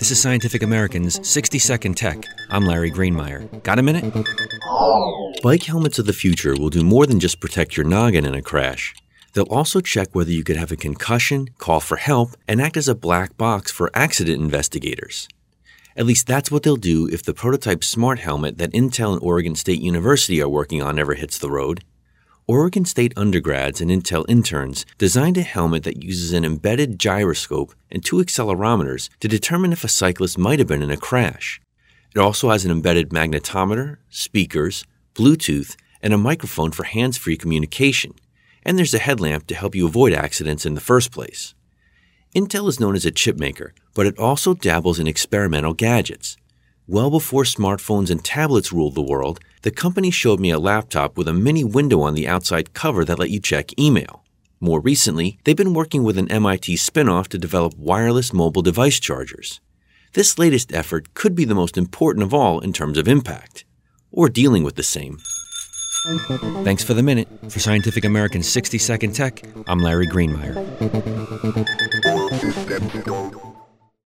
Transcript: This is Scientific American's 60-Second Tech. I'm Larry Greenemeier. Got a minute? Bike helmets of the future will do more than just protect your noggin in a crash. They'll also check whether you could have a concussion, call for help, and act as a black box for accident investigators. At least that's what they'll do if the prototype smart helmet that Intel and Oregon State University are working on ever hits the road. Oregon State undergrads and Intel interns designed a helmet that uses an embedded gyroscope and two accelerometers to determine if a cyclist might have been in a crash. It also has an embedded magnetometer, speakers, Bluetooth, and a microphone for hands-free communication. And there's a headlamp to help you avoid accidents in the first place. Intel is known as a chipmaker, but it also dabbles in experimental gadgets. Well before smartphones and tablets ruled the world, the company showed me a laptop with a mini window on the outside cover that let you check email. More recently, they've been working with an MIT spinoff to develop wireless mobile device chargers. This latest effort could be the most important of all in terms of impact, or dealing with the same. Thanks for the minute. For Scientific American's 60-Second Tech, I'm Larry Greenemeier.